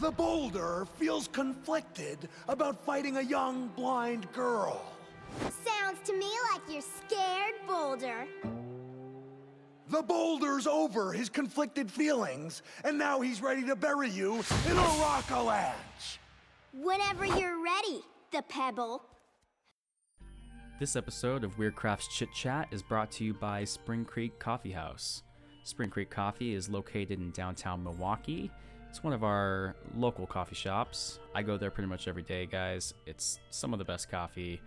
The boulder feels conflicted about fighting a young, blind girl. Sounds to me like you're scared, boulder. The boulder's over his conflicted feelings, and now he's ready to bury you in a rock-a-latch. Whenever you're ready, the pebble. This episode of Weird Crafts Chit Chat is brought to you by Spring Creek Coffee House. Spring Creek Coffee is located in downtown Milwaukee. It's one of our local coffee shops. I go there pretty much every day, guys. It's some of the best coffee.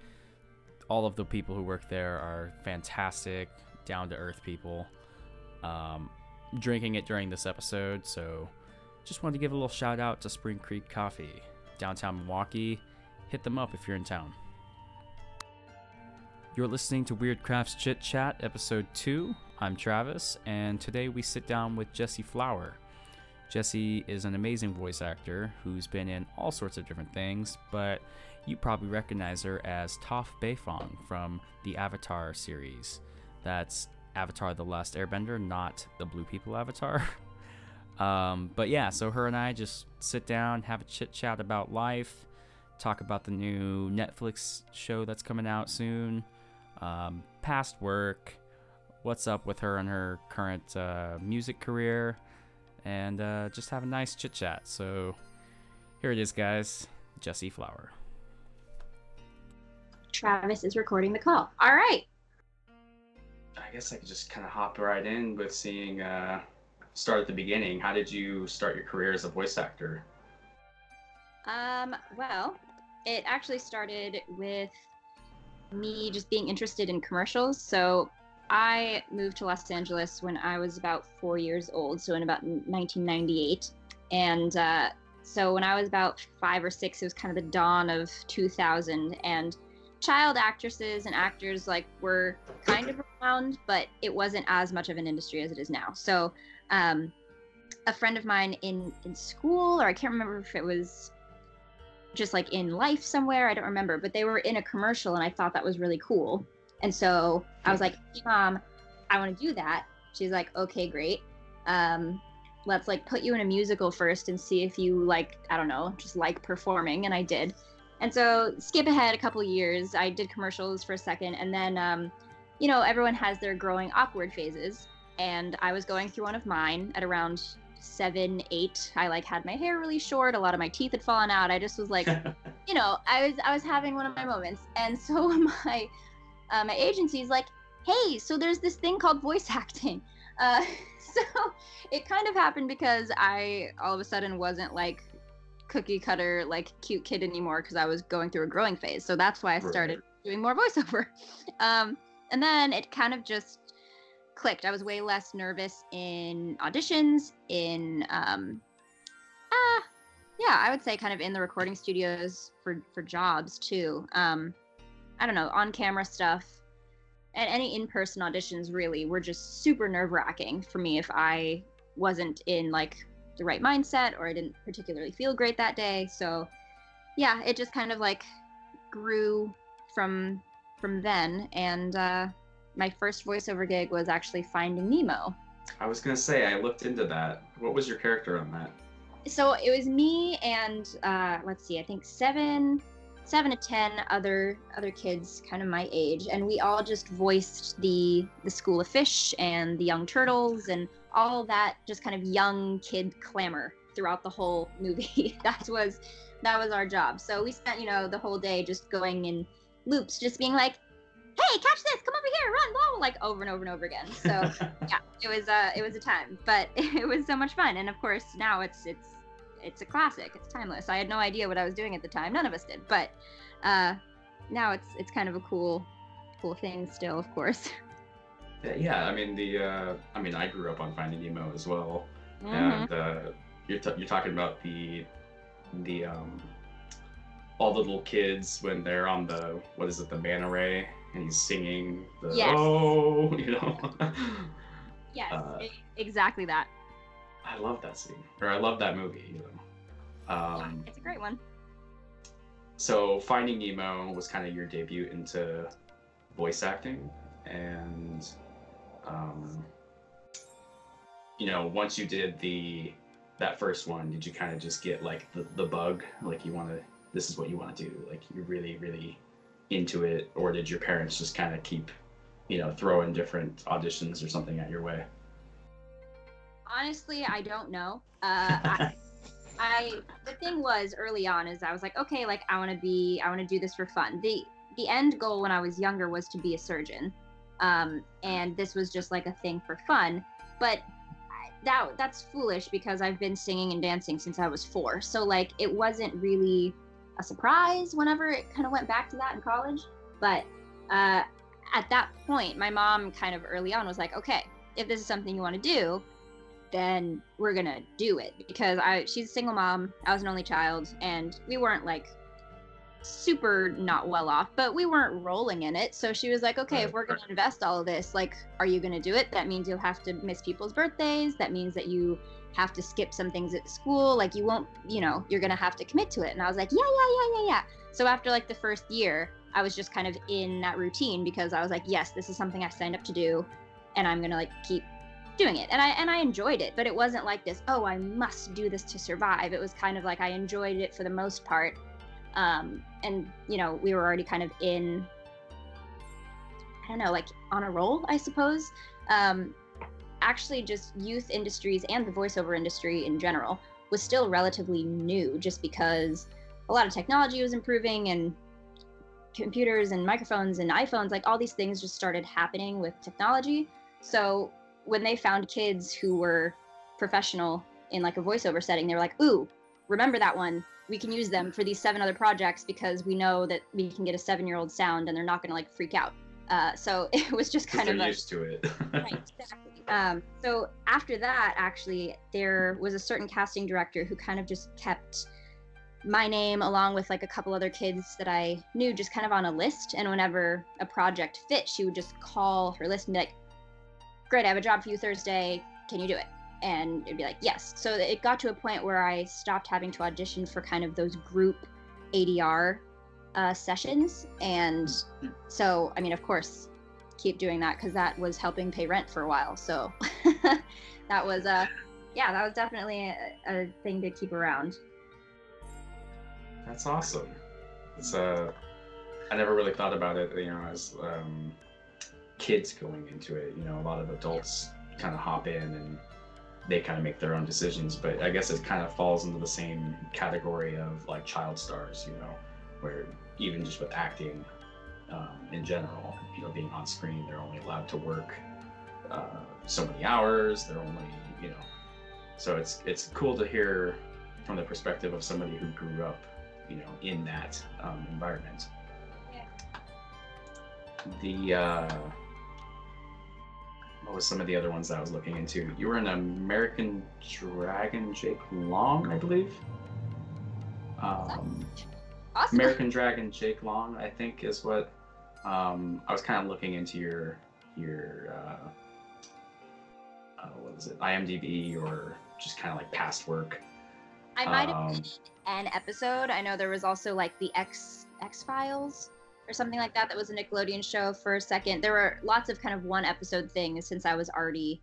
All of the people who work there are fantastic, down-to-earth people. Drinking it during this episode, so just wanted to give a little shout out to Spring Creek Coffee, downtown Milwaukee. Hit them up if you're in town. You're listening to Weird Crafts Chit Chat, Episode 2. I'm Travis, and today we sit down with Jessie Flower. Jessie is an amazing voice actor who's been in all sorts of different things, but you probably recognize her as Toph Beifong from the Avatar series. That's Avatar: The Last Airbender, not the Blue People Avatar. But yeah, so her and I just sit down, have a chit chat about life, talk about the new Netflix show that's coming out soon. Past work, what's up with her and her current music career, and just have a nice chit chat. So here it is, guys. Jessie Flower. Travis is recording the call. All right. I guess I could just kind of hop right in with seeing, start at the beginning. How did you start your career as a voice actor? Well, it actually started with me just being interested in commercials. So I moved to Los Angeles when I was about 4 years old, so in about 1998. And so when I was about 5 or 6, it was kind of the dawn of 2000, and child actresses and actors like were kind of around, but it wasn't as much of an industry as it is now. So a friend of mine in school, or I can't remember if it was just like in life somewhere, I don't remember, but they were in a commercial and I thought that was really cool. And so I was like, hey, Mom, I want to do that. She's like, okay, great. Let's like put you in a musical first and see if you like, I don't know, just like performing. And I did. And so skip ahead a couple years, I did commercials for a second. And then, you know, everyone has their growing awkward phases. And I was going through one of mine at around 7, 8. I like had my hair really short. A lot of my teeth had fallen out. I just was like, you know, I was having one of my moments. And so my agency's like, hey, so there's this thing called voice acting. So it kind of happened because I all of a sudden wasn't like cookie cutter, like cute kid anymore, because I was going through a growing phase. So that's why I started doing more voiceover. And then it kind of just clicked. I was way less nervous in auditions, in I would say kind of in the recording studios for jobs too. I don't know, on camera stuff and any in-person auditions really were just super nerve-wracking for me if I wasn't in like the right mindset, or I didn't particularly feel great that day. So yeah, it just kind of like grew from then. And my first voiceover gig was actually Finding Nemo. I was gonna say, I looked into that. What was your character on that? So it was me and I think seven to 10 other kids kind of my age, and we all just voiced the school of fish and the young turtles and all that just kind of young kid clamor throughout the whole movie. that was our job. So we spent, you know, the whole day just going in loops, just being like, hey, catch this, come over here, run, blah, blah, like over and over and over again. So yeah, it was a time, but it was so much fun. And of course now it's a classic, it's timeless. I had no idea what I was doing at the time, none of us did, but now it's kind of a cool thing still, of course. Yeah, I mean I grew up on Finding Nemo as well. Mm-hmm. And you're talking about the all the little kids when they're on the, what is it, the manta ray, and he's singing the, yes. Oh, you know. Yes, exactly that. I love that scene, or I love that movie, you know. It's a great one. So Finding Nemo was kind of your debut into voice acting, and once you did the that first one, did you kind of just get like the bug, like you want to, this is what you want to do, like you're really, really into it, or did your parents just kind of keep, you know, throwing different auditions or something at your way? Honestly, I don't know. The thing was early on is I was like, okay, like I want to do this for fun. The end goal when I was younger was to be a surgeon. And this was just like a thing for fun, but that's foolish because I've been singing and dancing since I was 4. So like, it wasn't really a surprise whenever it kind of went back to that in college. But at that point, my mom kind of early on was like, okay, if this is something you want to do, then we're going to do it, because she's a single mom. I was an only child, and we weren't like super not well off, but we weren't rolling in it. So she was like, okay, if we're going to invest all of this, like, are you going to do it? That means you'll have to miss people's birthdays. That means that you have to skip some things at school. Like you won't, you know, you're going to have to commit to it. And I was like, yeah. So after like the first year, I was just kind of in that routine, because I was like, yes, this is something I signed up to do, and I'm going to like keep doing it. And I enjoyed it, but it wasn't like this, oh, I must do this to survive. It was kind of like I enjoyed it for the most part. And, you know, we were already kind of in, I don't know, like on a roll, I suppose. Actually, just youth industries and the voiceover industry in general was still relatively new, just because a lot of technology was improving, and computers and microphones and iPhones, like all these things just started happening with technology. So when they found kids who were professional in like a voiceover setting, they were like, ooh, remember that one? We can use them for these 7 other projects, because we know that we can get a 7-year-old sound and they're not gonna like freak out. So it was just kind of like, used to it. Right, exactly. So after that, actually, there was a certain casting director who kind of just kept my name along with like a couple other kids that I knew, just kind of on a list. And whenever a project fit, she would just call her list and be like, great, I have a job for you Thursday, can you do it? And it'd be like, yes. So it got to a point where I stopped having to audition for kind of those group ADR sessions. And so, I mean, of course, keep doing that, because that was helping pay rent for a while. So that was definitely a thing to keep around. That's awesome. It's I never really thought about it, you know, as kids going into it. You know, a lot of adults kind of hop in and they kind of make their own decisions, but I guess it kind of falls into the same category of like child stars, you know, where even just with acting in general, you know, being on screen, they're only allowed to work so many hours. They're only, you know, so it's cool to hear from the perspective of somebody who grew up, you know, in that environment. Yeah. What was some of the other ones that I was looking into? You were in American Dragon Jake Long, I believe. Awesome. American Dragon Jake Long, I think, is what I was kind of looking into your what is it, IMDb, or just kind of like past work. I might have made an episode. I know there was also like the X Files or something like that. That was a Nickelodeon show for a second. There were lots of kind of 1-episode things, since I was already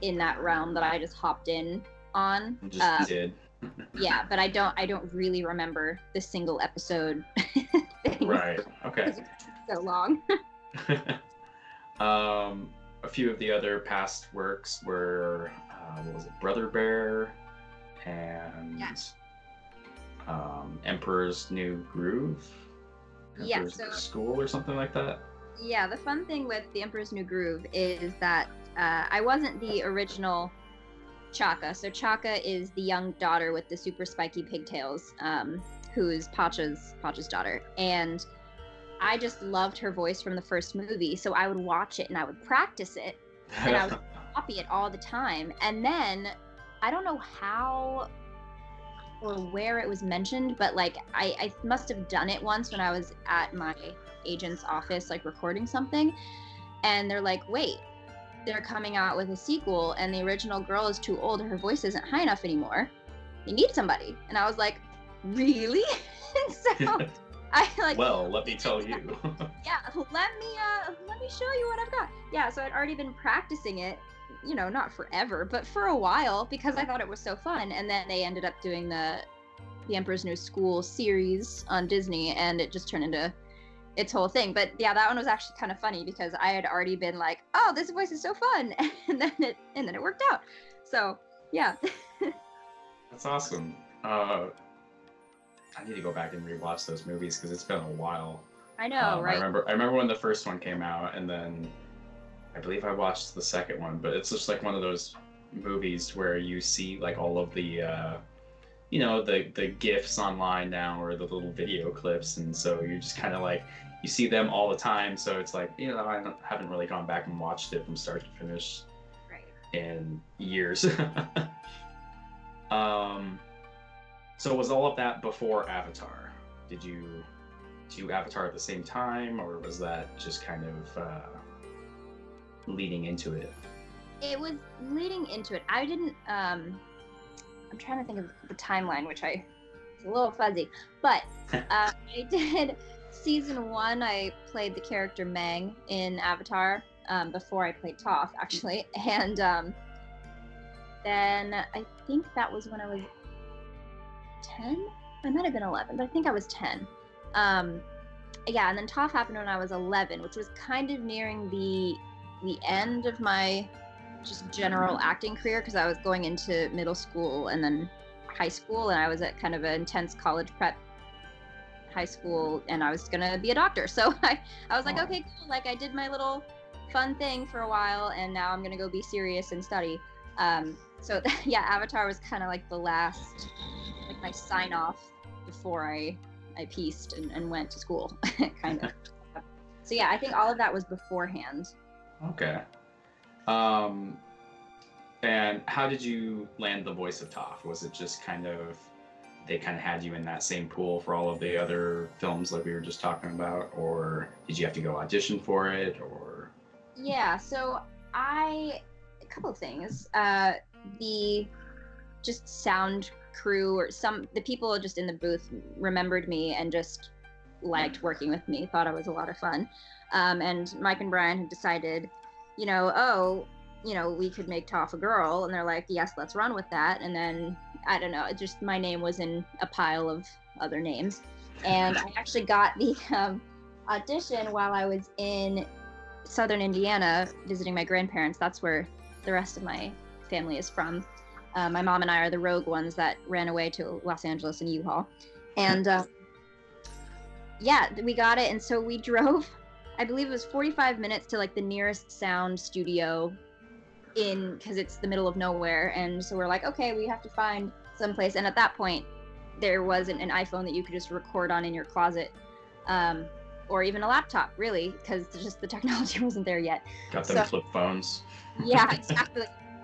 in that realm, that I just hopped in on. Just did. Yeah, but I don't really remember the single episode thing. Right. Okay. So long. A few of the other past works were what was it, Brother Bear, and Emperor's New Groove. So school or something like that. Yeah, the fun thing with The Emperor's New Groove is that I wasn't the original Chaka. So Chaka is the young daughter with the super spiky pigtails, who is Pacha's daughter. And I just loved her voice from the first movie. So I would watch it and I would practice it, and I would copy it all the time. And then I don't know how or where it was mentioned, but like I must have done it once when I was at my agent's office, like recording something, and they're like, wait, they're coming out with a sequel and the original girl is too old, her voice isn't high enough anymore, they need somebody. And I was like, really? So I like, well, let me tell you. Yeah, let me show you what I've got. Yeah, so I'd already been practicing it, you know, not forever, but for a while, because I thought it was so fun. And then they ended up doing the Emperor's New School series on Disney, and it just turned into its whole thing. But yeah, that one was actually kind of funny because I had already been like, oh, this voice is so fun. And then it worked out. So yeah. That's awesome. I need to go back and rewatch those movies because it's been a while. I know, right? I remember when the first one came out, and then I believe I watched the second one, but it's just like one of those movies where you see like all of the, you know, the GIFs online now, or the little video clips, and so you're just kind of like, you see them all the time, so it's like, you know, I haven't really gone back and watched it from start to finish in years. So was all of that before Avatar? Did you do Avatar at the same time, or was that just kind of leading into it? It was leading into it. I didn't, I'm trying to think of the timeline, which it's a little fuzzy, but I did season one. I played the character Meng in Avatar before I played Toph, actually. And then I think that was when I was 10. I might have been 11, but I think I was 10. Yeah, and then Toph happened when I was 11, which was kind of nearing the end of my just general acting career, because I was going into middle school and then high school, and I was at kind of an intense college prep high school, and I was gonna be a doctor. So I was like, okay, cool, like I did my little fun thing for a while, and now I'm gonna go be serious and study. So yeah, Avatar was kind of like the last, like my sign off before I pieced and went to school, kind of. So yeah, I think all of that was beforehand. Okay. And how did you land the voice of Toph? Was it just kind of, they kind of had you in that same pool for all of the other films that we were just talking about, or did you have to go audition for it, or? Yeah, so a couple of things. The just sound crew, or the people just in the booth remembered me and just liked working with me, thought I was a lot of fun. And Mike and Brian had decided, you know, oh, you know, we could make Toph a girl. And they're like, yes, let's run with that. And then, I don't know, it just, my name was in a pile of other names. And I actually got the audition while I was in Southern Indiana visiting my grandparents. That's where the rest of my family is from. My mom and I are the rogue ones that ran away to Los Angeles in U-Haul. And yeah, we got it. And so we drove, I believe it was 45 minutes to like the nearest sound studio because it's the middle of nowhere. And so we're like, okay, we have to find someplace. And at that point, there wasn't an iPhone that you could just record on in your closet, or even a laptop, really, because just the technology wasn't there yet. Got them flip phones. Yeah, exactly.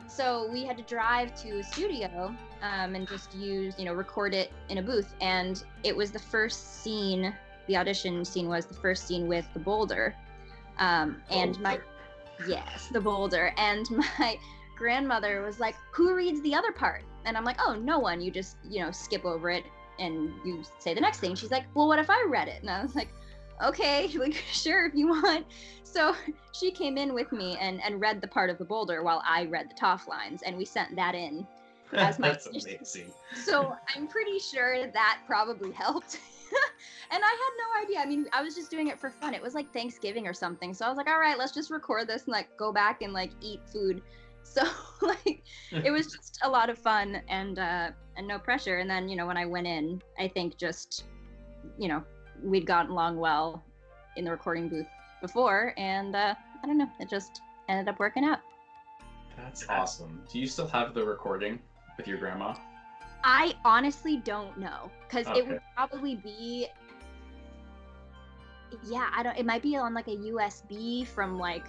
So we had to drive to a studio and just use, you know, record it in a booth. And it was the first scene. The audition scene was the first scene with the boulder. And the boulder. And my grandmother was like, who reads the other part? And I'm like, oh, no one. You just, you know, skip over it and you say the next thing. She's like, well, what if I read it? And I was like, okay, like, sure, if you want. So she came in with me and read the part of the boulder while I read the Toph lines, and we sent that in. That's amazing. So I'm pretty sure that probably helped. And I had no idea. I mean, I was just doing it for fun. It was like Thanksgiving or something. So I was like, all right, let's just record this and like go back and like eat food. So like it was just a lot of fun and no pressure. And then, you know, when I went in, I think just, you know, we'd gotten along well in the recording booth before. And I don't know, it just ended up working out. That's awesome. Do you still have the recording with your grandma? I honestly don't know, because it would probably be, it might be on like a USB from like,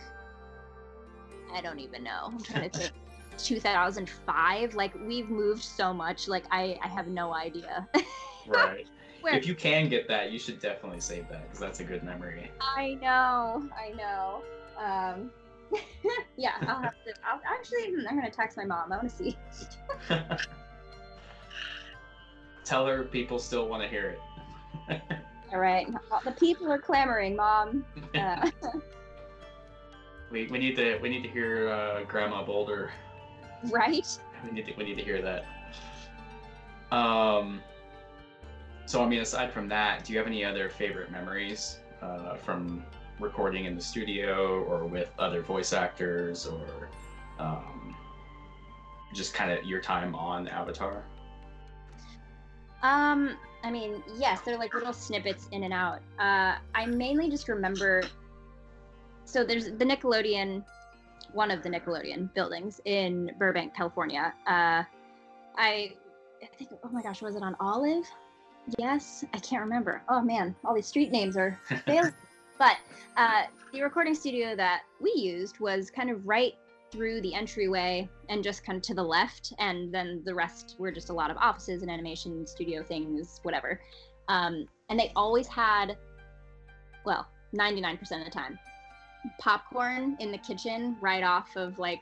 I don't even know, I'm trying to think, 2005, like we've moved so much, like I have no idea. Right. If you can get that, you should definitely save that, because that's a good memory. I know. Yeah, I'll have to, I'm going to text my mom, I want to see. Tell her people still want to hear it. All right. The people are clamoring, Mom. We need to hear Grandma Boulder. Right. We need to hear that. So I mean, aside from that, do you have any other favorite memories from recording in the studio or with other voice actors, or just kind of your time on Avatar? I mean, yes, they're like little snippets in and out. I mainly just remember, so there's the Nickelodeon, one of the Nickelodeon buildings in Burbank, California. I think, oh my gosh, was it on Olive? Yes, I can't remember. Oh man, all these street names are failing. But the recording studio that we used was kind of right through the entryway and just kind of to the left, and then the rest were just a lot of offices and animation studio things, whatever. And they always had, well, 99% of the time, popcorn in the kitchen right off of like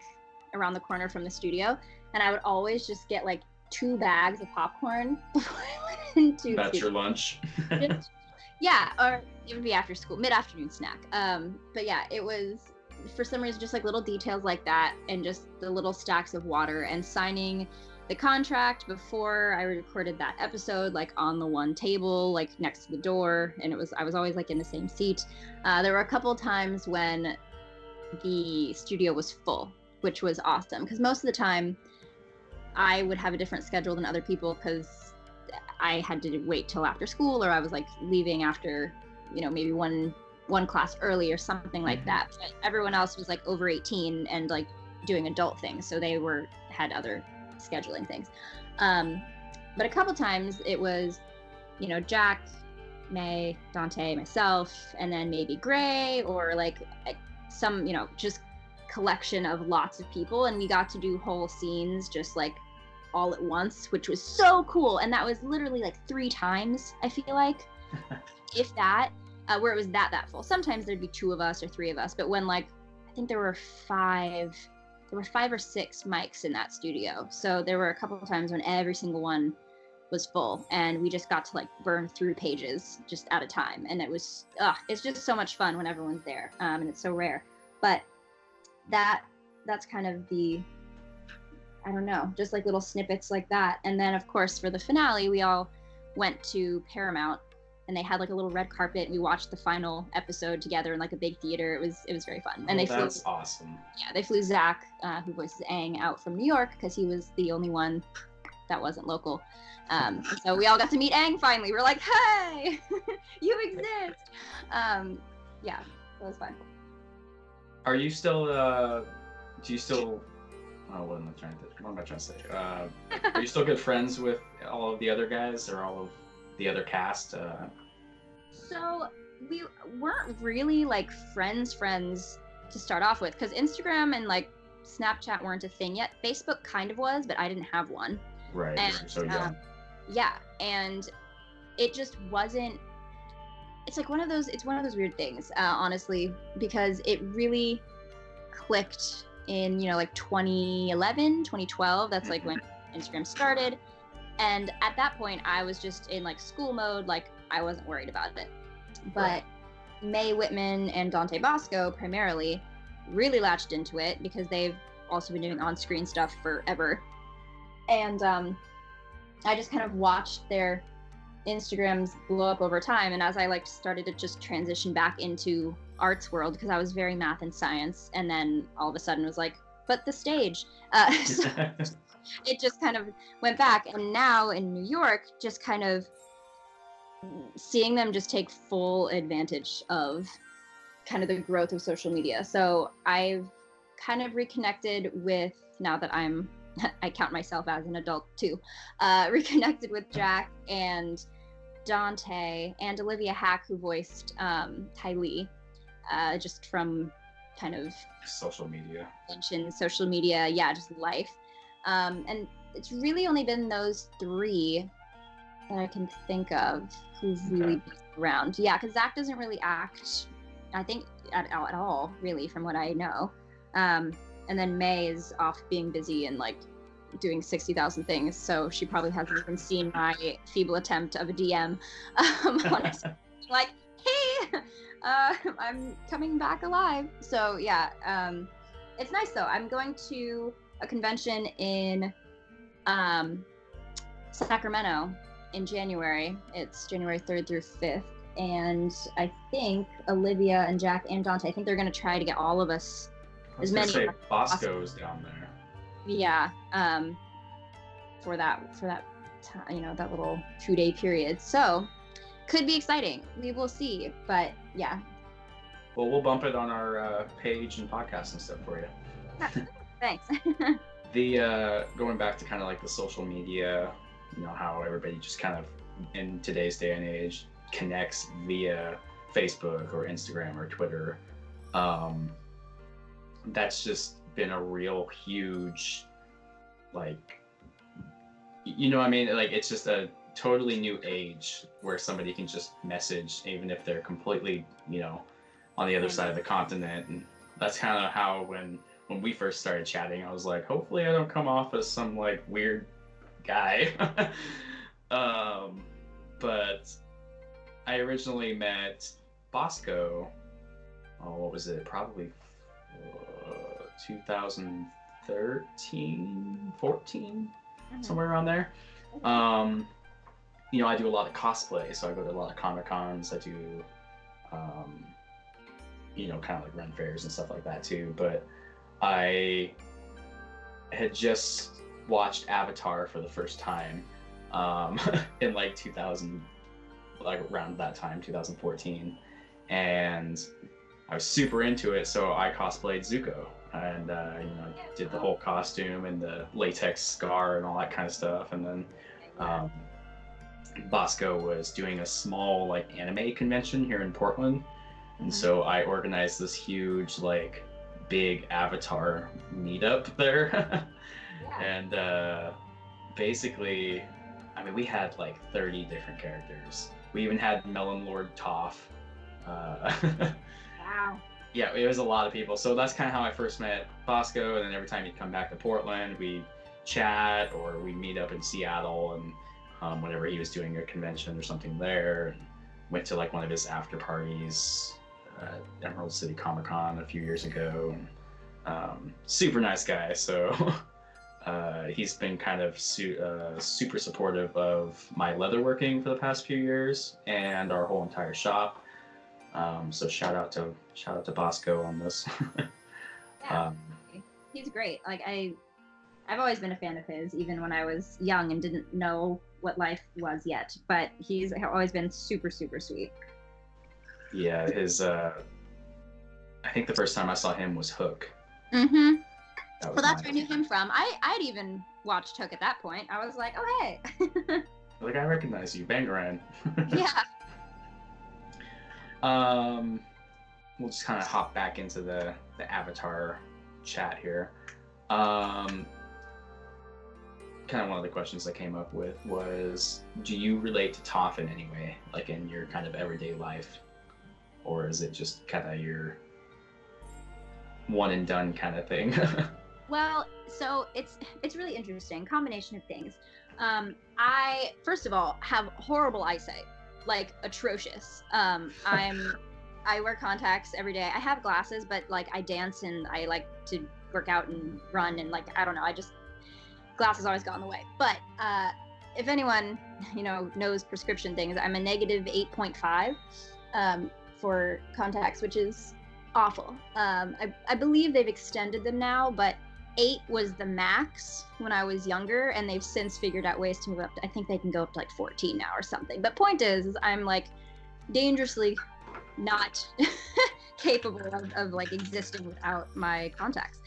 around the corner from the studio, and I would always just get like 2 bags of popcorn before I went into. That's your lunch. Yeah, or it would be after school, mid-afternoon snack. But yeah, it was, for some reason, just like little details like that, and just the little stacks of water, and signing the contract before I recorded that episode, like on the one table, like next to the door, and I was always like in the same seat. There were a couple times when the studio was full, which was awesome, because most of the time I would have a different schedule than other people, because I had to wait till after school, or I was like leaving after, you know, maybe one class early or something like that. But everyone else was like over 18 and like doing adult things, so they had other scheduling things. But a couple times it was, you know, Jack, Mae, Dante, myself, and then maybe Gray, or like some, you know, just collection of lots of people, and we got to do whole scenes just like all at once, which was so cool. And that was literally like 3 times, I feel like, if that, where it was that full. Sometimes there'd be 2 of us or 3 of us, but when like I think there were 5 or 6 mics in that studio, so there were a couple of times when every single one was full, and we just got to like burn through pages just at a time, and it was it's just so much fun when everyone's there, and it's so rare. But that's kind of the, I don't know, just like little snippets like that. And then of course for the finale, we all went to Paramount, and they had like a little red carpet, and we watched the final episode together in like a big theater. It was very fun. And they flew awesome. Yeah, they flew Zach, who voices Aang, out from New York, because he was the only one that wasn't local. So we all got to meet Aang finally. We're like, hey, you exist. Yeah, it was fun. Are you still, what am I trying to say? Are you still good friends with all of the other guys, or all of the other cast? So we weren't really like friends to start off with, because Instagram and like Snapchat weren't a thing yet. Facebook kind of was, but I didn't have one. Right. And, so young. Yeah. And it just wasn't, it's like one of those weird things, honestly, because it really clicked in, you know, like 2011, 2012. That's like when Instagram started. And at that point, I was just in like school mode. Like I wasn't worried about it. But Mae Whitman and Dante Basco primarily really latched into it, because they've also been doing on-screen stuff forever. And I just kind of watched their Instagrams blow up over time, and as I like started to just transition back into arts world, because I was very math and science, and then all of a sudden was like, but the stage, so it just kind of went back. And now in New York, just kind of seeing them just take full advantage of kind of the growth of social media. So I've kind of reconnected with, now that I count myself as an adult too, reconnected with Jack and Dante and Olivia Hack, who voiced Ty Lee, just from kind of social media, yeah, just life. And it's really only been those 3 that I can think of who've really been around. Yeah, because Zach doesn't really act, I think, at all, really, from what I know. And then May is off being busy and like doing 60,000 things, so she probably hasn't even seen my feeble attempt of a DM. Honestly, like, hey, I'm coming back alive. So yeah, it's nice though. I'm going to a convention in Sacramento in January. It's January 3rd through 5th. And I think Olivia and Jack and Dante, I think they're going to try to get all of us as many. Say Bosco's down there. Yeah. For that, you know, that little 2-day period. So could be exciting. We will see. But yeah. Well, we'll bump it on our page and podcast and stuff for you. Thanks. Going back to kind of like the social media, you know, how everybody just kind of in today's day and age connects via Facebook or Instagram or Twitter. That's just been a real huge, like, you know what I mean? Like, it's just a totally new age where somebody can just message, even if they're completely, you know, on the other side of the continent. And that's kind of how when we first started chatting, I was like, hopefully I don't come off as some like weird guy. But I originally met Bosco, probably 2013, 14, somewhere around there. You know, I do a lot of cosplay, so I go to a lot of Comic Cons. I do, you know, kind of like run fairs and stuff like that too, but I had just watched Avatar for the first time in like 2000, like around that time, 2014. And I was super into it, so I cosplayed Zuko. And, you know, did the whole costume and the latex scar and all that kind of stuff. And then Bosco was doing a small like anime convention here in Portland. And so I organized this huge, like, big Avatar meetup there. And basically, I mean, we had like 30 different characters. We even had Melon Lord Toph. Wow. Yeah, it was a lot of people. So that's kind of how I first met Bosco. And then every time he'd come back to Portland, we'd chat or we'd meet up in Seattle. And whenever he was doing a convention or something there, went to like one of his after parties. Emerald City Comic Con a few years ago. Super nice guy, so he's been kind of super supportive of my leatherworking for the past few years and our whole entire shop. So shout out to Bosco on this. Yeah, he's great. Like I've always been a fan of his, even when I was young and didn't know what life was yet. But he's always been super, super sweet. Yeah, his, I think the first time I saw him was Hook. Mm-hmm. Well, that's where I knew him from. I'd even watched Hook at that point. I was like, oh, hey. Like, I recognize you, Bangaran. Yeah. We'll just kind of hop back into the Avatar chat here. Kind of one of the questions I came up with was, do you relate to Toph in any way, like in your kind of everyday life? Or is it just kind of your one and done kind of thing? Well, so it's really interesting, combination of things. I, first of all, have horrible eyesight, like atrocious. I wear contacts every day. I have glasses, but like I dance and I like to work out and run and like, I don't know, I just, glasses always got in the way. But if anyone, you know, knows prescription things, I'm a negative 8.5. For contacts, which is awful. I believe they've extended them now, but 8 was the max when I was younger, and they've since figured out ways to move up to, I think they can go up to like 14 now or something. But point is I'm like dangerously not capable of like existing without my contacts.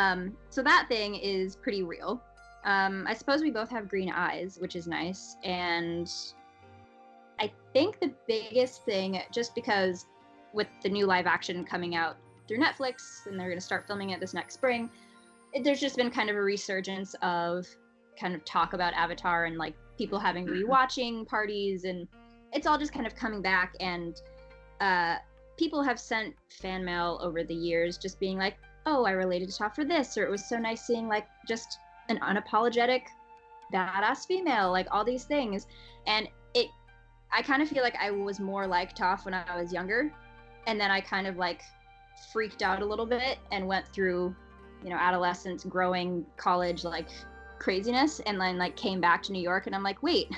So that thing is pretty real. I suppose we both have green eyes, which is nice. And I think the biggest thing, just because with the new live action coming out through Netflix, and they're going to start filming it this next spring, there's just been kind of a resurgence of kind of talk about Avatar and like people having rewatching parties, and it's all just kind of coming back. And people have sent fan mail over the years just being like, oh, I related to Toph for this, or it was so nice seeing like just an unapologetic badass female, like all these things. And I kind of feel like I was more like Toph when I was younger, And then I kind of like freaked out a little bit and went through, you know, adolescence, growing, college, like craziness, and then like came back to New York and I'm like, wait,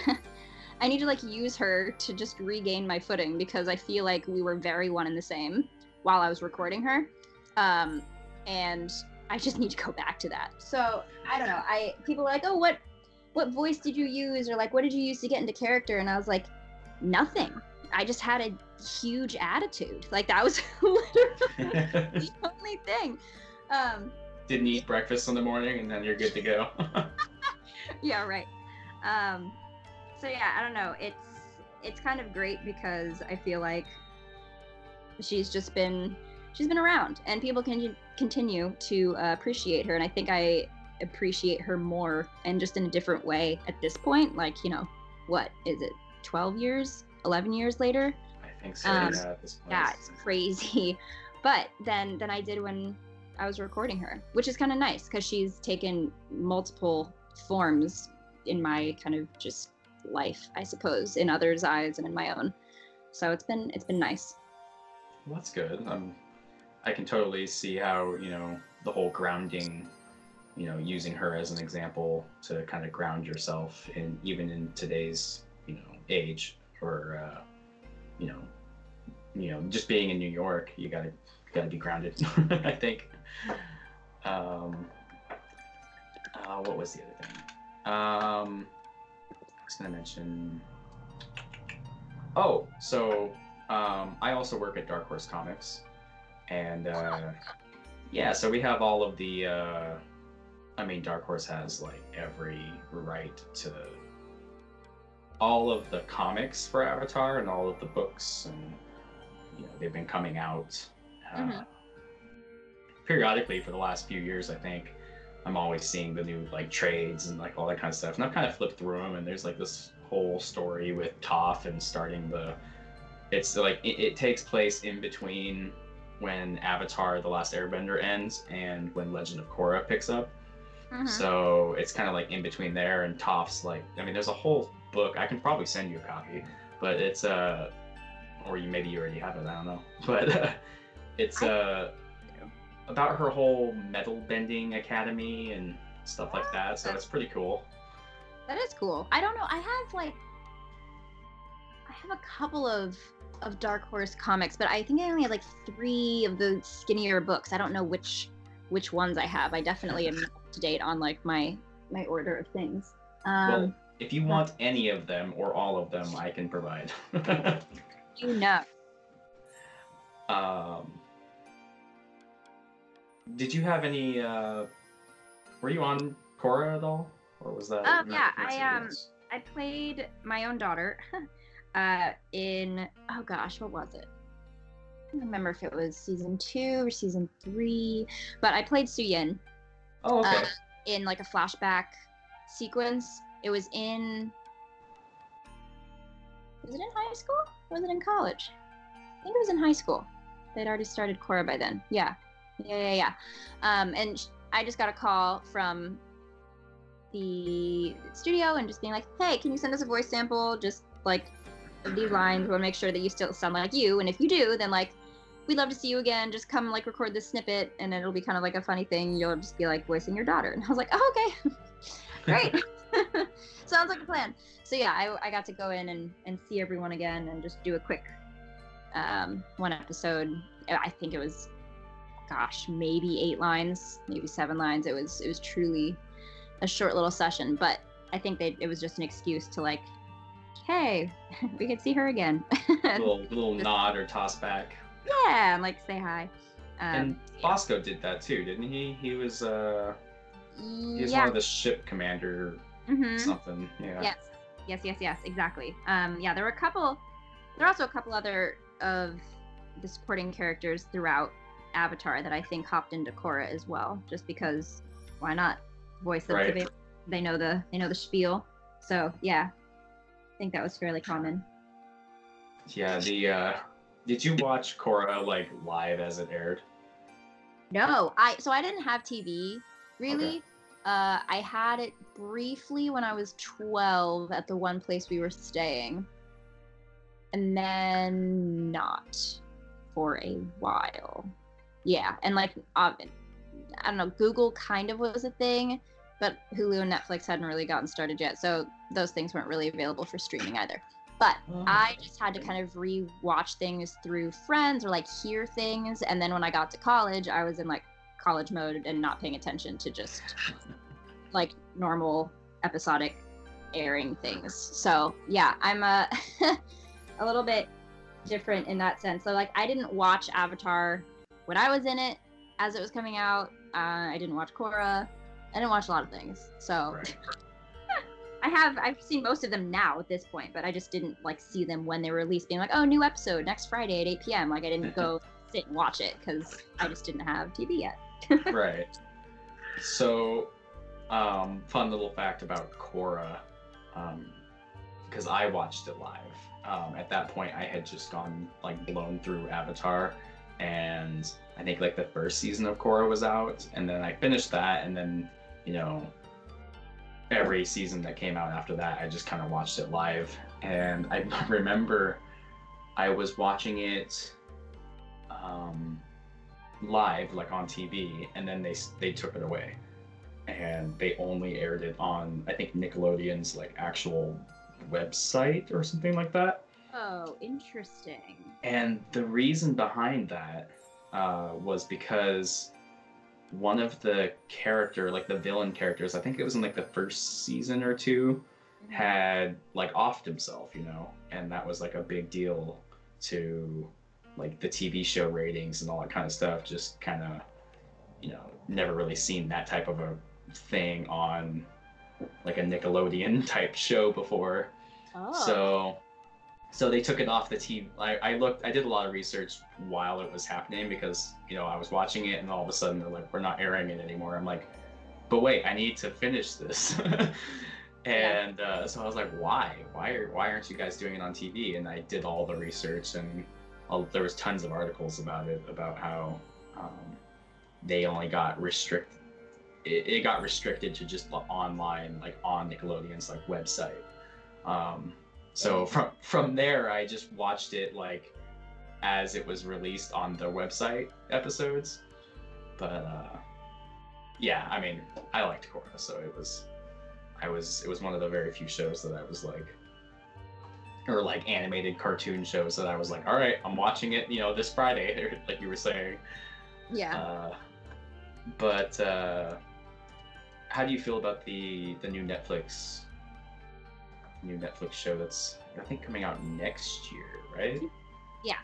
I need to like use her to just regain my footing, because I feel like we were very one and the same while I was recording her. And I just need to go back to that. So I don't know. People are like, oh, what voice did you use? Or like, what did you use to get into character? And I was like, nothing. I just had a huge attitude. Like that was literally the only thing. Didn't eat breakfast in the morning and then you're good to go. Yeah, right. So yeah, I don't know. It's kind of great because I feel like she's been around and people can continue to appreciate her. And I think I appreciate her more, and just in a different way at this point. Like, you know, what is it? 12 years, 11 years later? I think so, yeah, at this point. Yeah, it's crazy. But than I did when I was recording her, which is kind of nice because she's taken multiple forms in my kind of just life, I suppose, in others' eyes and in my own. So it's been nice. Well, that's good. I can totally see how, you know, the whole grounding, you know, using her as an example to kind of ground yourself in, even in today's, you know, age, or you know, just being in New York, you gotta be grounded. I think. What was the other thing? I was gonna mention. Oh, so I also work at Dark Horse Comics, and yeah, so we have all of the. I mean, Dark Horse has like every right to all of the comics for Avatar and all of the books, and you know they've been coming out periodically for the last few years. I think I'm always seeing the new like trades and like all that kind of stuff, and I've kind of flipped through them, and there's like this whole story with Toph and starting the it's like it takes place in between when Avatar: The Last Airbender ends and when Legend of Korra picks up. So it's kind of like in between there, and Toph's like, I mean, there's a whole book. I can probably send you a copy, but it's or you maybe you already have it, I don't know, but it's about her whole metal bending academy and stuff like that. So it's pretty cool. That is cool. I don't know, I have a couple of Dark Horse comics, but I think I only have like 3 of the skinnier books. I don't know which ones I have. I definitely am up to date on like my order of things. Well, if you want any of them or all of them, I can provide. You know. Did you have any? Were you on Korra at all, or was that? Yeah, I played my own daughter in what was it? I don't remember if it was season 2 or season 3, but I played Suyin. Oh, okay. In like a flashback sequence. It was in. Was it in high school? Or was it in college? I think it was in high school. They'd already started Korra by then. Yeah. And I just got a call from the studio and just being like, "Hey, can you send us a voice sample? Just like these lines. We'll make sure that you still sound like you. And if you do, then like we'd love to see you again. Just come like record this snippet, and it'll be kind of like a funny thing. You'll just be like voicing your daughter." And I was like, "Oh, okay, great." Sounds like a plan. So yeah, I got to go in and see everyone again and just do a quick one episode. I think it was maybe 8 lines, maybe 7 lines. It was truly a short little session, but I think it was just an excuse to like, hey, we could see her again. little just, nod or toss back. Yeah, and like say hi. And Basco did that too, didn't he? He was one of the ship commander. Mm-hmm. Something, yeah. Yes, exactly. Yeah, there were also a couple other of the supporting characters throughout Avatar that I think hopped into Korra as well, just because why not voice them? Right. They know the spiel, so yeah, I think that was fairly common. Yeah, the did you watch Korra like live as it aired? No, I didn't have TV really. Okay. I had it briefly when I was 12 at the one place we were staying, and then not. for a while. Yeah, and like, I don't know, Google kind of was a thing, but Hulu and Netflix hadn't really gotten started yet, so those things weren't really available for streaming either. But I just had to kind of re-watch things through friends or like hear things, and then when I got to college, I was in like college mode and not paying attention to just like normal episodic airing things. So yeah, I'm a little bit different in that sense. So like, I didn't watch Avatar when I was in it as it was coming out. I didn't watch Korra. I didn't watch a lot of things. So right. I've seen most of them now at this point, but I just didn't like see them when they were released, being like, oh, new episode next Friday at 8 p.m. Like, I didn't go sit and watch it because I just didn't have TV yet. Right. So, fun little fact about Korra, because I watched it live. At that point, I had just gone like blown through Avatar, and I think like the first season of Korra was out, and then I finished that, and then, you know, every season that came out after that, I just kind of watched it live. And I remember I was watching it live, like on TV, and then they took it away, and they only aired it on, I think, Nickelodeon's like actual website or something like that. Oh, interesting. And the reason behind that was because one of the character, like the villain characters, I think it was in like the first season or two, had like offed himself, you know, and that was like a big deal to like the TV show ratings and all that kind of stuff. Just kind of, you know, never really seen that type of a thing on like a Nickelodeon type show before. Oh. So they took it off the TV. I did a lot of research while it was happening because, you know, I was watching it and all of a sudden they're like, we're not airing it anymore. I'm like, but wait, I need to finish this. And so I was like, why aren't you guys doing it on TV? And I did all the research, and there was tons of articles about it, about how they only got restricted. It got restricted to just online, like on Nickelodeon's like website. So from there, I just watched it like as it was released on the website episodes. But yeah, I mean, I liked Korra, so it was one of the very few shows that I was like, or like animated cartoon shows that I was like, all right, I'm watching it, you know, this Friday, like you were saying. Yeah. But how do you feel about the new Netflix show that's, I think, coming out next year, right? Yeah,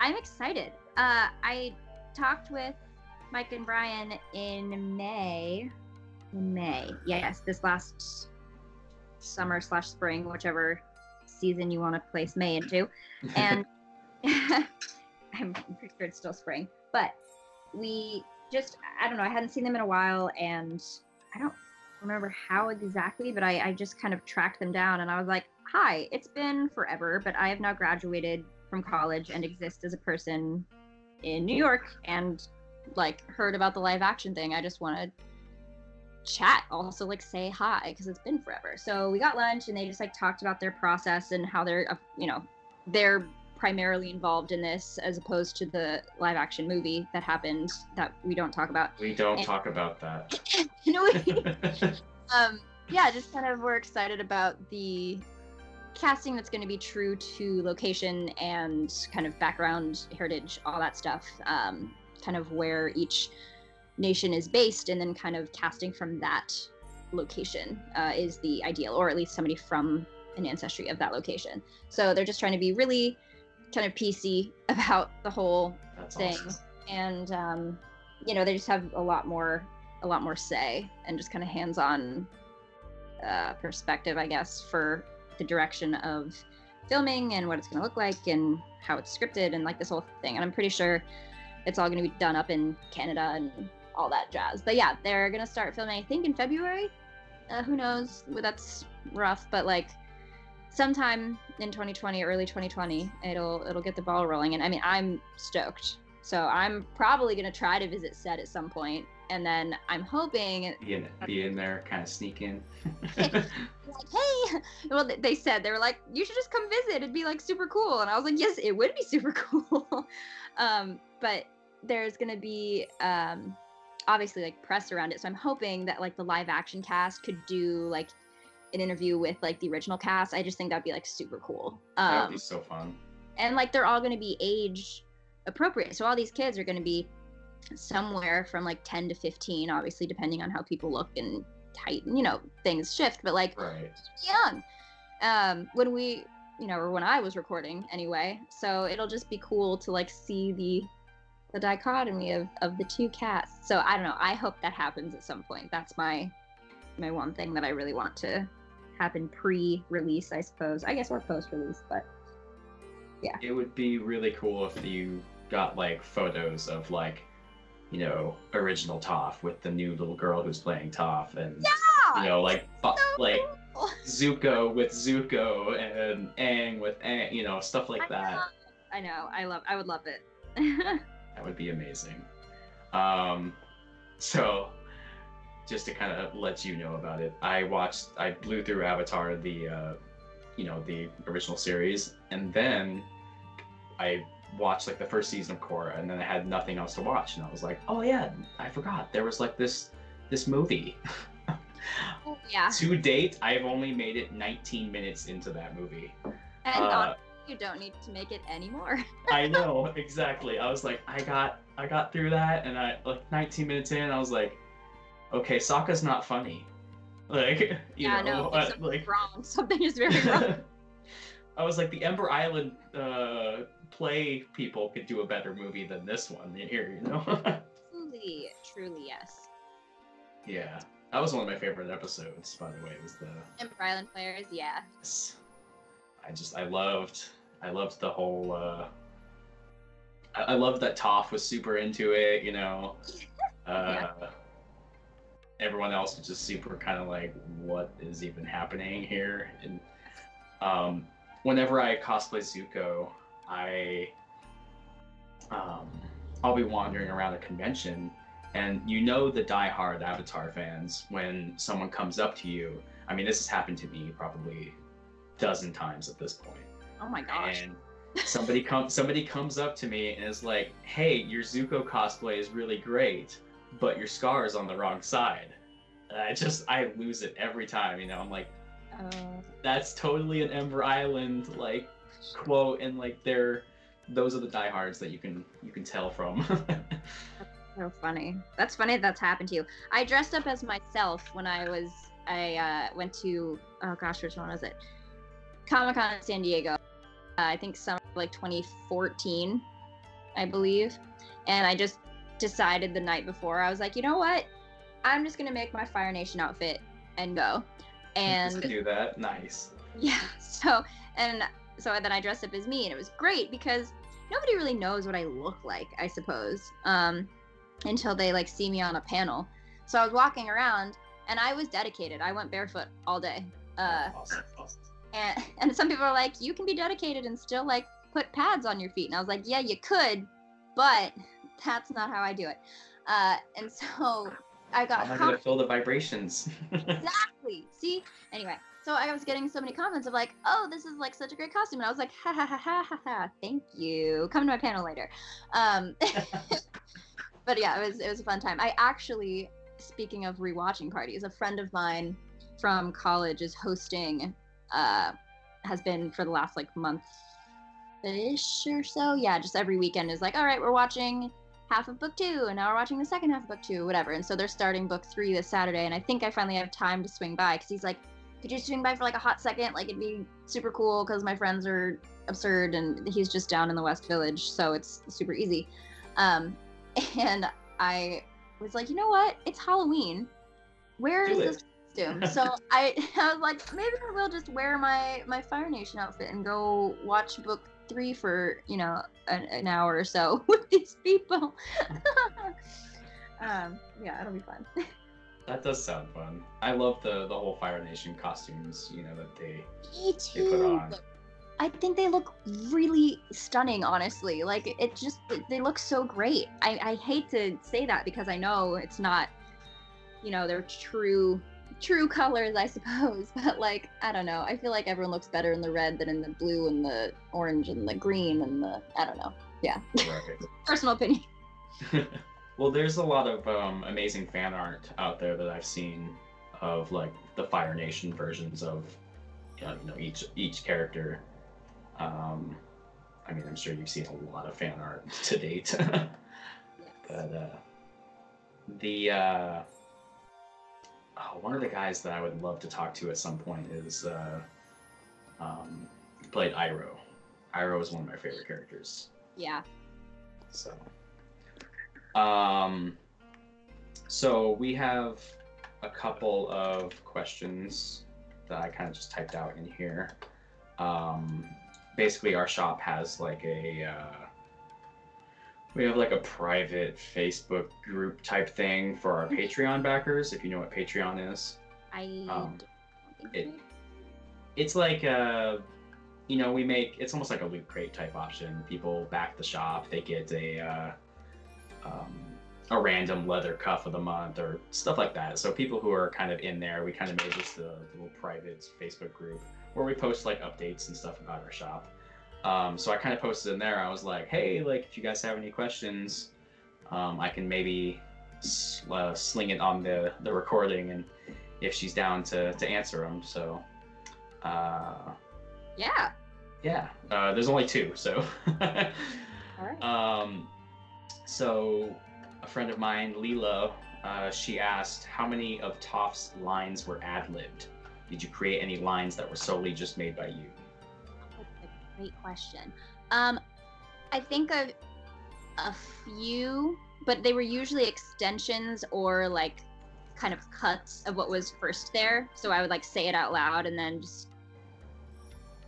I'm excited. I talked with Mike and Brian in May. Yes, this last summer / spring, whichever season you want to place May into. And I'm pretty sure it's still spring. But we just, I don't know, I hadn't seen them in a while, and I don't remember how exactly, but I just kind of tracked them down, and I was like, hi, it's been forever, but I have now graduated from college and exist as a person in New York and like heard about the live action thing. I just want to chat, also like say hi, because it's been forever. So we got lunch, and they just like talked about their process and how they're, you know, they're primarily involved in this as opposed to the live action movie that happened that we don't talk about. Talk about that. Yeah, just kind of, we're excited about the casting that's going to be true to location and kind of background, heritage, all that stuff. Kind of where each nation is based, and then kind of casting from that location is the ideal, or at least somebody from an ancestry of that location. So they're just trying to be really kind of PC about the whole thing. Awesome. And you know, they just have a lot more say, and just kind of hands-on perspective, I guess, for the direction of filming and what it's going to look like and how it's scripted and like this whole thing. And I'm pretty sure it's all going to be done up in Canada and all that jazz. But yeah, they're going to start filming, I think, in February. Who knows? Well, that's rough, but like sometime in 2020, early 2020, it'll get the ball rolling. And I mean, I'm stoked. So I'm probably going to try to visit set at some point and then I'm hoping be in there, kind of sneak in. Like, hey, well, they said, they were like, you should just come visit, it'd be like super cool. And I was like, yes, it would be super cool. But there's gonna be obviously like press around it, so I'm hoping that like the live action cast could do like an interview with like the original cast. I just think that'd be like super cool. That would be so fun. And like they're all going to be age appropriate, so all these kids are going to be somewhere from like 10 to 15, obviously depending on how people look and height, you know, things shift, but like right. Young when we, you know, or when I was recording anyway, so it'll just be cool to like see the dichotomy of the two casts. So I don't know, I hope that happens at some point. That's my one thing that I really want to happen pre-release, I suppose, I guess, or post-release, but yeah. It would be really cool if you got like photos of like, you know, original Toph with the new little girl who's playing Toph, and yeah! You know, like so like cool. Zuko with Zuko and Aang with Aang, you know, stuff like that. I would love it. That would be amazing. So just to kind of let you know about it, I blew through Avatar, the you know, the original series, and then I watched like the first season of Korra, and then I had nothing else to watch, and I was like, oh yeah, I forgot there was like this movie. Oh, yeah. To date, I've only made it 19 minutes into that movie. And you don't need to make it anymore. I know, exactly. I was like, I got through that, and I like 19 minutes in, I was like, okay, Sokka's not funny. Like, you know, something like wrong. Something is very wrong. I was like, the Ember Island play people could do a better movie than this one here, you know? Truly, yes. Yeah, that was one of my favorite episodes, by the way. It was the Ember Island players, yeah. I loved the whole. I loved that Toph was super into it, you know. Yeah. Everyone else was just super kind of like, what is even happening here? And whenever I cosplay Zuko, I'll be wandering around a convention, and you know the diehard Avatar fans, when someone comes up to you, I mean, this has happened to me probably a dozen times at this point. Oh my gosh. And somebody comes up to me and is like, hey, your Zuko cosplay is really great, but your scar is on the wrong side. And I lose it every time, you know. I'm like, that's totally an Ember Island like quote, and like those are the diehards that you can tell from. That's so funny. That's funny that's happened to you. I dressed up as myself when I went to, oh gosh, which one was it? Comic-Con in San Diego. I think summer like 2014, I believe. And I just decided the night before, I was like, you know what, I'm just gonna make my Fire Nation outfit and go. And you can do that, nice. Yeah. So then I dressed up as me, and it was great because nobody really knows what I look like, I suppose, until they like see me on a panel. So I was walking around, and I was dedicated. I went barefoot all day. Awesome. And some people are like, you can be dedicated and still like put pads on your feet, and I was like, yeah, you could, but that's not how I do it. And so I got. I'm going to feel the vibrations. Exactly. See? Anyway, so I was getting so many comments of like, oh, this is like such a great costume. And I was like, ha ha ha ha ha ha. Thank you. Come to my panel later. But yeah, it was a fun time. I actually, speaking of rewatching parties, a friend of mine from college is hosting, has been for the last like month-ish or so. Yeah, just every weekend is like, all right, we're watching half of book 2, and now we're watching the second half of book 2, whatever. And so they're starting book 3 this Saturday, and I think I finally have time to swing by, because he's like, could you swing by for like a hot second? Like, it'd be super cool because my friends are absurd, and he's just down in the West Village, so it's super easy. And I was like, you know what? It's Halloween. Where is this costume? So I was like, maybe I will just wear my Fire Nation outfit and go watch book 3 for, you know, an hour or so with these people. Yeah, it'll be fun. That does sound fun. I love the whole Fire Nation costumes, you know, that they put on. I think they look really stunning, honestly. Like, it just, they look so great. I hate to say that because I know it's not, you know, their true colors, I suppose. But, like, I don't know. I feel like everyone looks better in the red than in the blue and the orange and the green and the, I don't know. Yeah. Right. Personal opinion. Well, there's a lot of amazing fan art out there that I've seen of, like, the Fire Nation versions of, you know, each character. I mean, I'm sure you've seen a lot of fan art to date. Yes. But one of the guys that I would love to talk to at some point is played Iroh. Iroh is one of my favorite characters. Yeah. So. So we have a couple of questions that I kind of just typed out in here. Basically, our shop has like a we have like a private Facebook group type thing for our Patreon backers. If you know what Patreon is, it's like a, you know, we make, it's almost like a loot crate type option. People back the shop, they get a random leather cuff of the month or stuff like that. So people who are kind of in there, we kind of made just a little private Facebook group where we post like updates and stuff about our shop. So I kind of posted in there. I was like, hey, like if you guys have any questions, I can maybe sling it on the recording, and if she's down to answer them. So there's only two, so all right. So a friend of mine, Lila, she asked, how many of Toph's lines were ad-libbed? Did you create any lines that were solely just made by you? That's a great question. I think a few, but they were usually extensions or like kind of cuts of what was first there. So I would like say it out loud and then just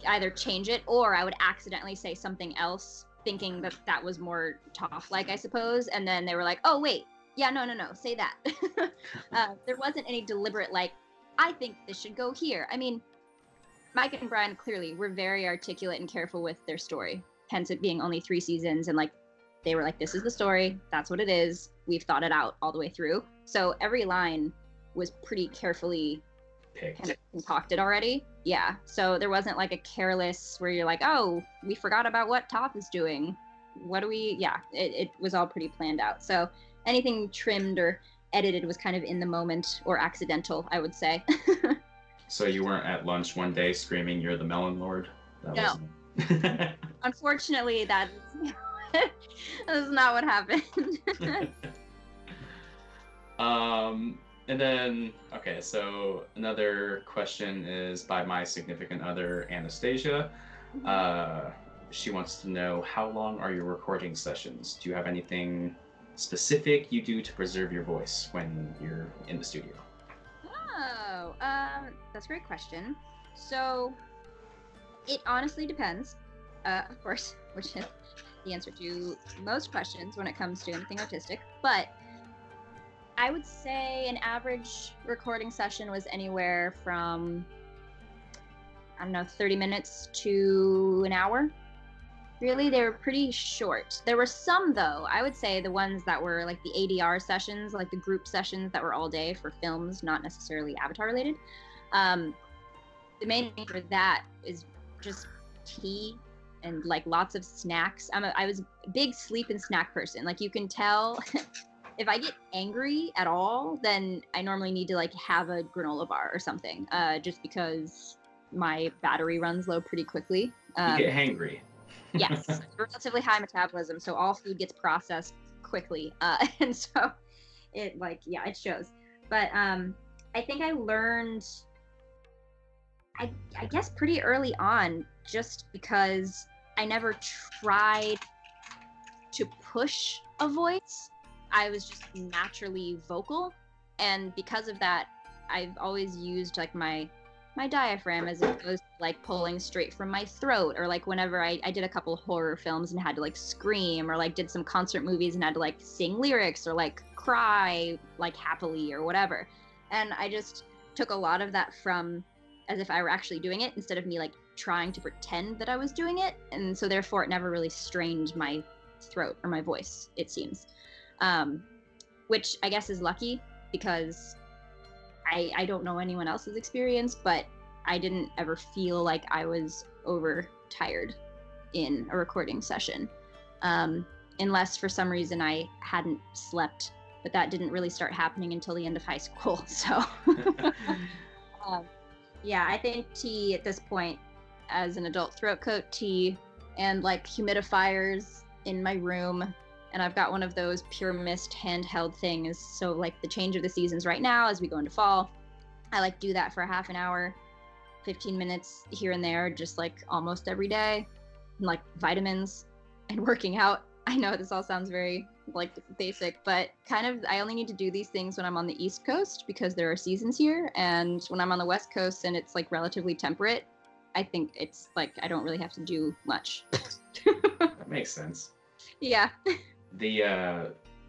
either change it, or I would accidentally say something else thinking that that was more Toph-like, I suppose. And then they were like, oh, wait, yeah, no, say that. There wasn't any deliberate, like, I think this should go here. I mean, Mike and Brian clearly were very articulate and careful with their story, hence it being only 3 seasons. And like, they were like, this is the story. That's what it is. We've thought it out all the way through. So every line was pretty carefully picked, kind of concocted already. Yeah, so there wasn't like a careless where you're like, oh, we forgot about what Toph is doing. What do we, it was all pretty planned out. So anything trimmed or edited was kind of in the moment or accidental, I would say. So you weren't at lunch one day screaming, you're the melon lord? That no. Unfortunately, that is not what happened. And then, okay, so another question is by my significant other, Anastasia. She wants to know, how long are your recording sessions? Do you have anything specific you do to preserve your voice when you're in the studio? Oh, that's a great question. So it honestly depends, of course, which is the answer to most questions when it comes to anything artistic. But I would say an average recording session was anywhere from, 30 minutes to an hour. Really, they were pretty short. There were some, though, I would say the ones that were like the ADR sessions, like the group sessions that were all day for films, not necessarily Avatar related. The main thing for that is just tea and like lots of snacks. I was a big sleep and snack person. Like you can tell. If I get angry at all, then I normally need to like have a granola bar or something, just because my battery runs low pretty quickly. You get hangry. Yes, relatively high metabolism, so all food gets processed quickly, and so it like, yeah, it shows. But I think I learned, I guess pretty early on, just because I never tried to push a voice. I was just naturally vocal, and because of that, I've always used like my diaphragm as opposed to like pulling straight from my throat, or like whenever I did a couple horror films and had to like scream, or like did some concert movies and had to like sing lyrics or like cry like happily or whatever. And I just took a lot of that from as if I were actually doing it instead of me like trying to pretend that I was doing it. And so therefore it never really strained my throat or my voice, it seems. Which I guess is lucky because I don't know anyone else's experience, but I didn't ever feel like I was overtired in a recording session. Unless for some reason I hadn't slept, but that didn't really start happening until the end of high school. So yeah, I think tea at this point as an adult, throat coat tea and like humidifiers in my room. And I've got one of those Pure Mist handheld things. So like the change of the seasons right now, as we go into fall, I like do that for half an hour, 15 minutes here and there, just like almost every day, and like vitamins and working out. I know this all sounds very like basic, but kind of I only need to do these things when I'm on the East Coast because there are seasons here. And when I'm on the West Coast and it's like relatively temperate, I think it's like I don't really have to do much. That makes sense. Yeah. The,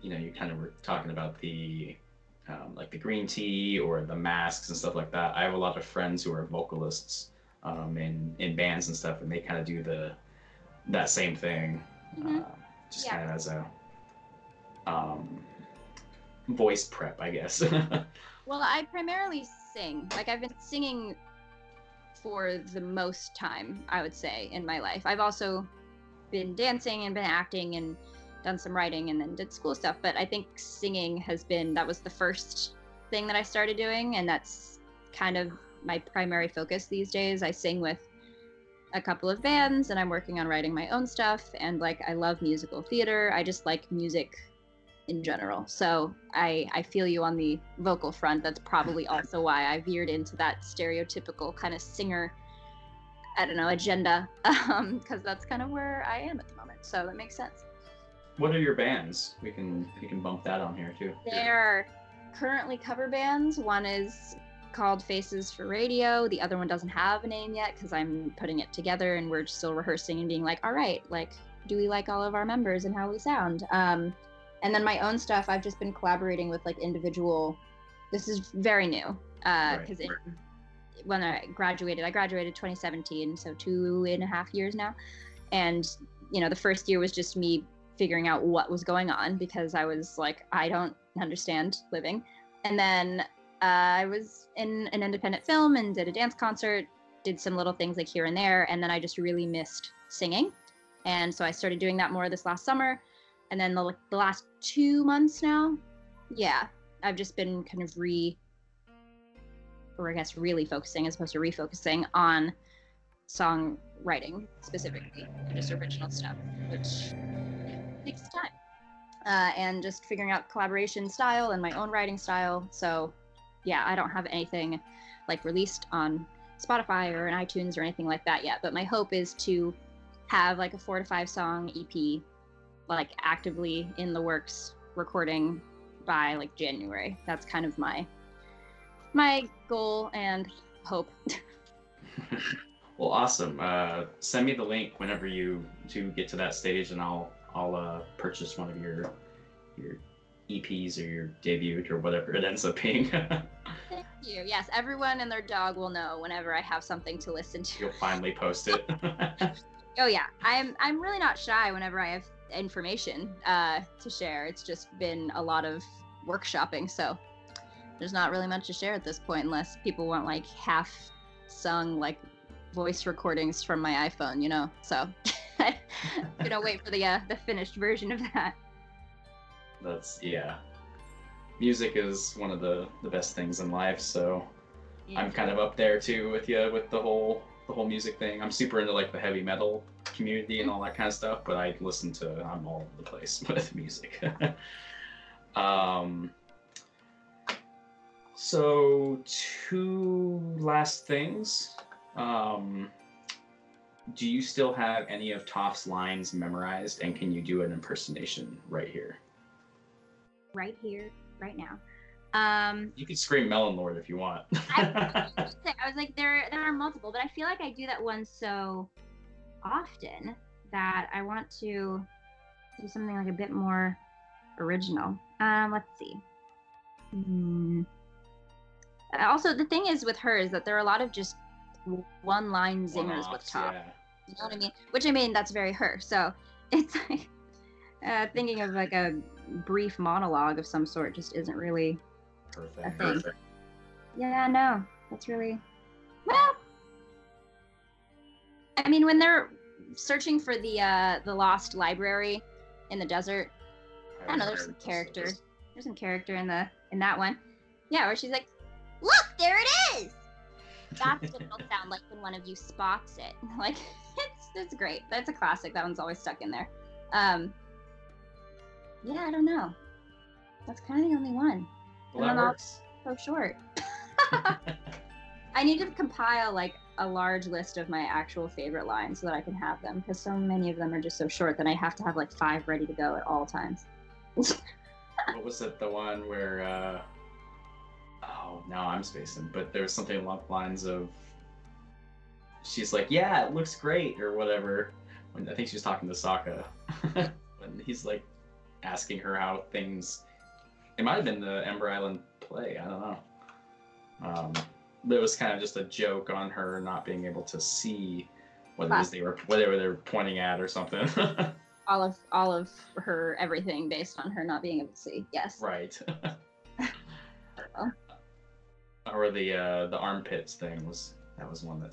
you know, you kind of were talking about the, like the green tea or the masks and stuff like that. I have a lot of friends who are vocalists in bands and stuff, and they kind of do that same thing, just kind of as a voice prep, I guess. Well, I primarily sing. Like, I've been singing for the most time, I would say, in my life. I've also been dancing and been acting and done some writing and then did school stuff, but I think singing has been, that was the first thing that I started doing, and that's kind of my primary focus these days. I sing with a couple of bands and I'm working on writing my own stuff, and like I love musical theater. I just like music in general. So I feel you on the vocal front. That's probably also why I veered into that stereotypical kind of singer, I don't know, agenda, because that's kind of where I am at the moment. So that makes sense. What are your bands? We can bump that on here too. They're currently cover bands. One is called Faces for Radio. The other one doesn't have a name yet because I'm putting it together and we're still rehearsing and being like, all right, like, do we like all of our members and how we sound? And then my own stuff, I've just been collaborating with like individual. This is very new because when I graduated 2017, so 2.5 years now. And you know, the first year was just me figuring out what was going on because I was like, I don't understand living. And then I was in an independent film and did a dance concert, did some little things like here and there. And then I just really missed singing. And so I started doing that more this last summer. And then the last 2 months now, yeah, I've just been kind of really focusing as opposed to refocusing on songwriting specifically, just original stuff, which takes time, and just figuring out collaboration style and my own writing style. So yeah, I don't have anything like released on Spotify or on iTunes or anything like that yet, but my hope is to have like a 4 to 5 song EP like actively in the works, recording by like January. That's kind of my goal and hope. Well, awesome. Send me the link whenever you do get to that stage, and I'll purchase one of your EPs or your debut or whatever it ends up being. Thank you. Yes, everyone and their dog will know whenever I have something to listen to. You'll finally post it. Oh yeah, I'm really not shy whenever I have information to share. It's just been a lot of workshopping, so there's not really much to share at this point unless people want like half sung like voice recordings from my iPhone, you know. So I'm gonna wait for the finished version of that. That's, yeah. Music is one of the best things in life, so yeah. I'm kind of up there too with you with the whole music thing. I'm super into like the heavy metal community and all that kind of stuff, but I'm all over the place with music. So 2 last things. Do you still have any of Toph's lines memorized, and can you do an impersonation right here? Right here, right now. You can scream Melon Lord if you want. I was like, there are multiple, but I feel like I do that one so often that I want to do something like a bit more original. Let's see. Also, the thing is with her is that there are a lot of just one-line zingers with Toph. Yeah. You know what I mean? Which, I mean, that's very her. So it's like thinking of like a brief monologue of some sort just isn't really a thing. Perfect. Yeah, no, that's really, well, I mean, when they're searching for the lost library in the desert, I don't know, there's some character. There's some character in that one. Yeah, where she's like, look, there it is! That's what it'll sound like when one of you spots it. Like, it's great. That's a classic. That one's always stuck in there. Yeah, I don't know. That's kind of the only one. Well, and that works. So short. I need to compile, like, a large list of my actual favorite lines so that I can have them, because so many of them are just so short that I have to have, like, 5 ready to go at all times. What was it, the one where... Oh, now I'm spacing, but there was something along the lines of, she's like, yeah, it looks great, or whatever. When I think she was talking to Sokka. When he's like asking her how things, it might have been the Ember Island play, I don't know. It was kind of just a joke on her not being able to see what it was they were pointing at or something. all of her everything based on her not being able to see, yes. Right. Oh. Or the armpits thing was one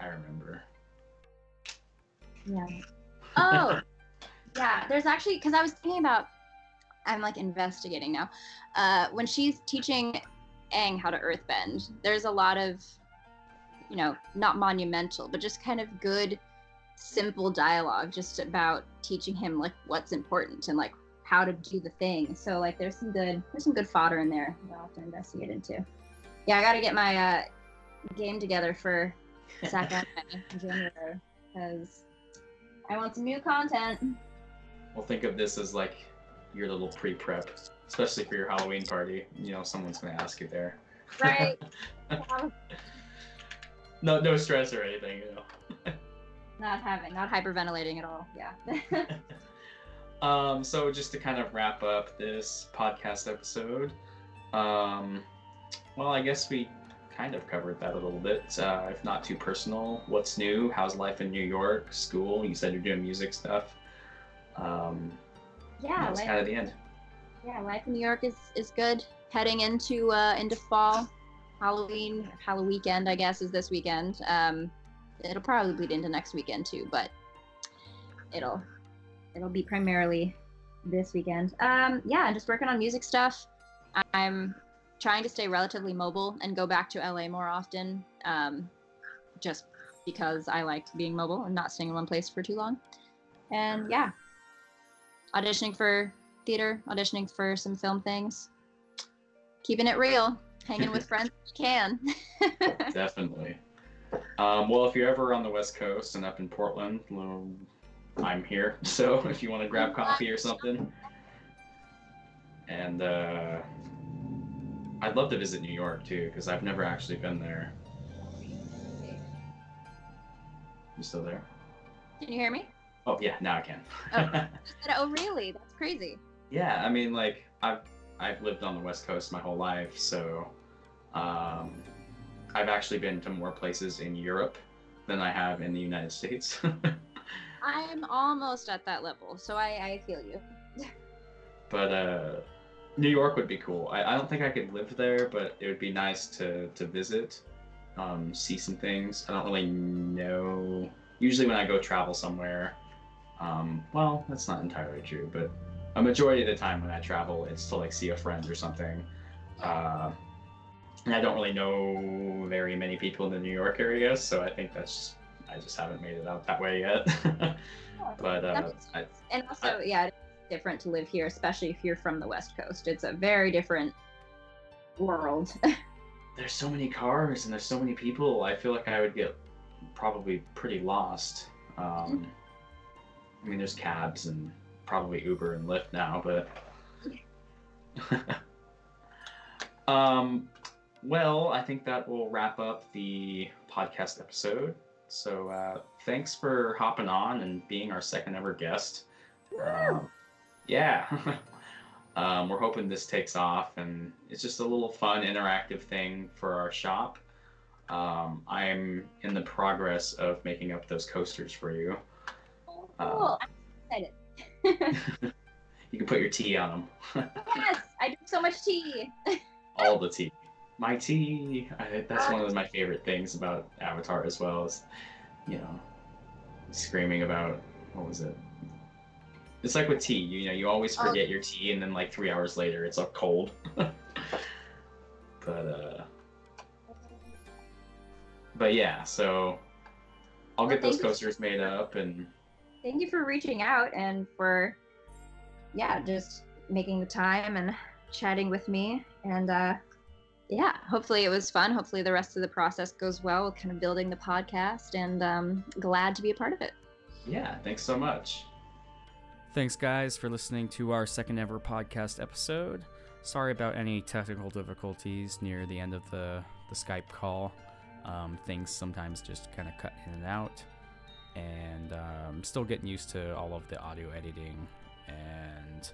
I remember. Yeah. Oh, yeah. There's actually, because I was thinking about, I'm like investigating now. When she's teaching Aang how to earthbend, there's a lot of, you know, not monumental, but just kind of good, simple dialogue just about teaching him like what's important and like how to do the thing. So like there's some good fodder in there that I'll have to investigate into. Yeah, I gotta get my game together for Zach in January, because I want some new content. Well, think of this as like your little pre-prep, especially for your Halloween party. You know, someone's gonna ask you there. Right. No stress or anything, you know. Not hyperventilating at all, yeah. So just to kind of wrap up this podcast episode, well, I guess we kind of covered that a little bit, if not too personal. What's new? How's life in New York? School? You said you're doing music stuff. Yeah, that's kind of the end. Yeah, life in New York is good. Heading into fall. Halloween weekend, I guess, is this weekend. It'll probably bleed into next weekend too, but it'll be primarily this weekend. Yeah, I'm just working on music stuff. I'm trying to stay relatively mobile and go back to LA more often, just because I like being mobile and not staying in one place for too long. And yeah, auditioning for theater, auditioning for some film things, keeping it real, hanging with friends if you can. Definitely. Well, if you're ever on the West Coast and up in Portland, I'm here. So if you want to grab coffee or something, and I'd love to visit New York, too, because I've never actually been there. You still there? Can you hear me? Oh, yeah, now I can. Oh, really? That's crazy. Yeah, I mean, like, I've lived on the West Coast my whole life, so I've actually been to more places in Europe than I have in the United States. I'm almost at that level, so I feel you. But, New York would be cool. I don't think I could live there, but it would be nice to visit, see some things. I don't really know. Usually when I go travel somewhere, well, that's not entirely true, but a majority of the time when I travel, it's to like see a friend or something. And I don't really know very many people in the New York area, so I think I just haven't made it out that way yet. But it's different to live here, especially if you're from the West Coast. It's a very different world. There's so many cars and there's so many people. I feel like I would get probably pretty lost. I mean, there's cabs and probably Uber and Lyft now, but well, I think that will wrap up the podcast episode. So thanks for hopping on and being our second ever guest. Yeah. We're hoping this takes off, and it's just a little fun interactive thing for our shop. I'm in the progress of making up those coasters for you. Oh, cool. I'm excited. You can put your tea on them. Yes, I drink so much tea. All the tea. My tea. That's one of my favorite things about Avatar as well, is, you know, screaming about, what was it? It's like with tea, you know, you always forget your tea, and then like 3 hours later, it's all cold. But yeah, so I'll get those coasters made up, and thank you for reaching out and for just making the time and chatting with me, and hopefully it was fun. Hopefully the rest of the process goes well, kind of building the podcast, and glad to be a part of it. Yeah, thanks so much. Thanks guys for listening to our second ever podcast episode. Sorry about any technical difficulties near the end of the Skype call. Things sometimes just kind of cut in and out, and I'm still getting used to all of the audio editing and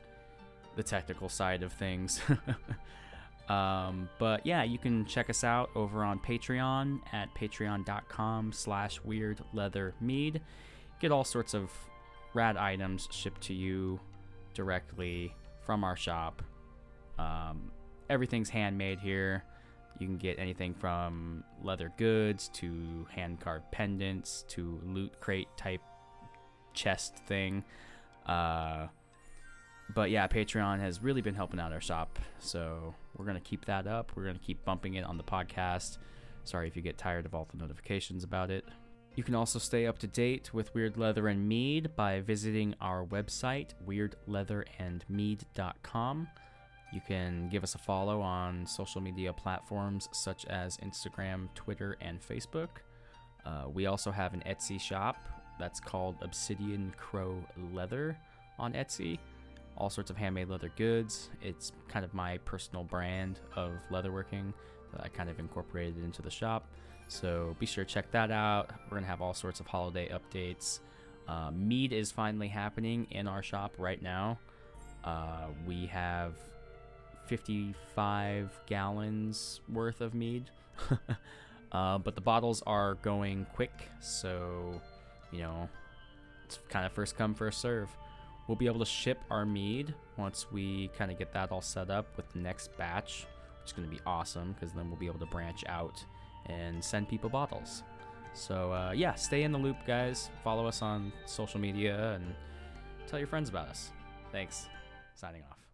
the technical side of things. But yeah, you can check us out over on Patreon at patreon.com/weirdleathermead. Get all sorts of rad items shipped to you directly from our shop. Everything's handmade here. You can get anything from leather goods to hand-carved pendants to loot crate type chest thing. But yeah, Patreon has really been helping out our shop, so we're going to keep that up. We're going to keep bumping it on the podcast. Sorry if you get tired of all the notifications about it. You can also stay up to date with Weird Leather and Mead by visiting our website, weirdleatherandmead.com. You can give us a follow on social media platforms such as Instagram, Twitter, and Facebook. We also have an Etsy shop that's called Obsidian Crow Leather on Etsy. All sorts of handmade leather goods. It's kind of my personal brand of leatherworking that I kind of incorporated into the shop. So be sure to check that out. We're going to have all sorts of holiday updates. Mead is finally happening in our shop right now. We have 55 gallons worth of mead. But the bottles are going quick, so, you know, it's kind of first come, first serve. We'll be able to ship our mead once we kind of get that all set up with the next batch, which is going to be awesome, because then we'll be able to branch out and send people bottles. So yeah, stay in the loop, guys. Follow us on social media and tell your friends about us. Thanks. Signing off.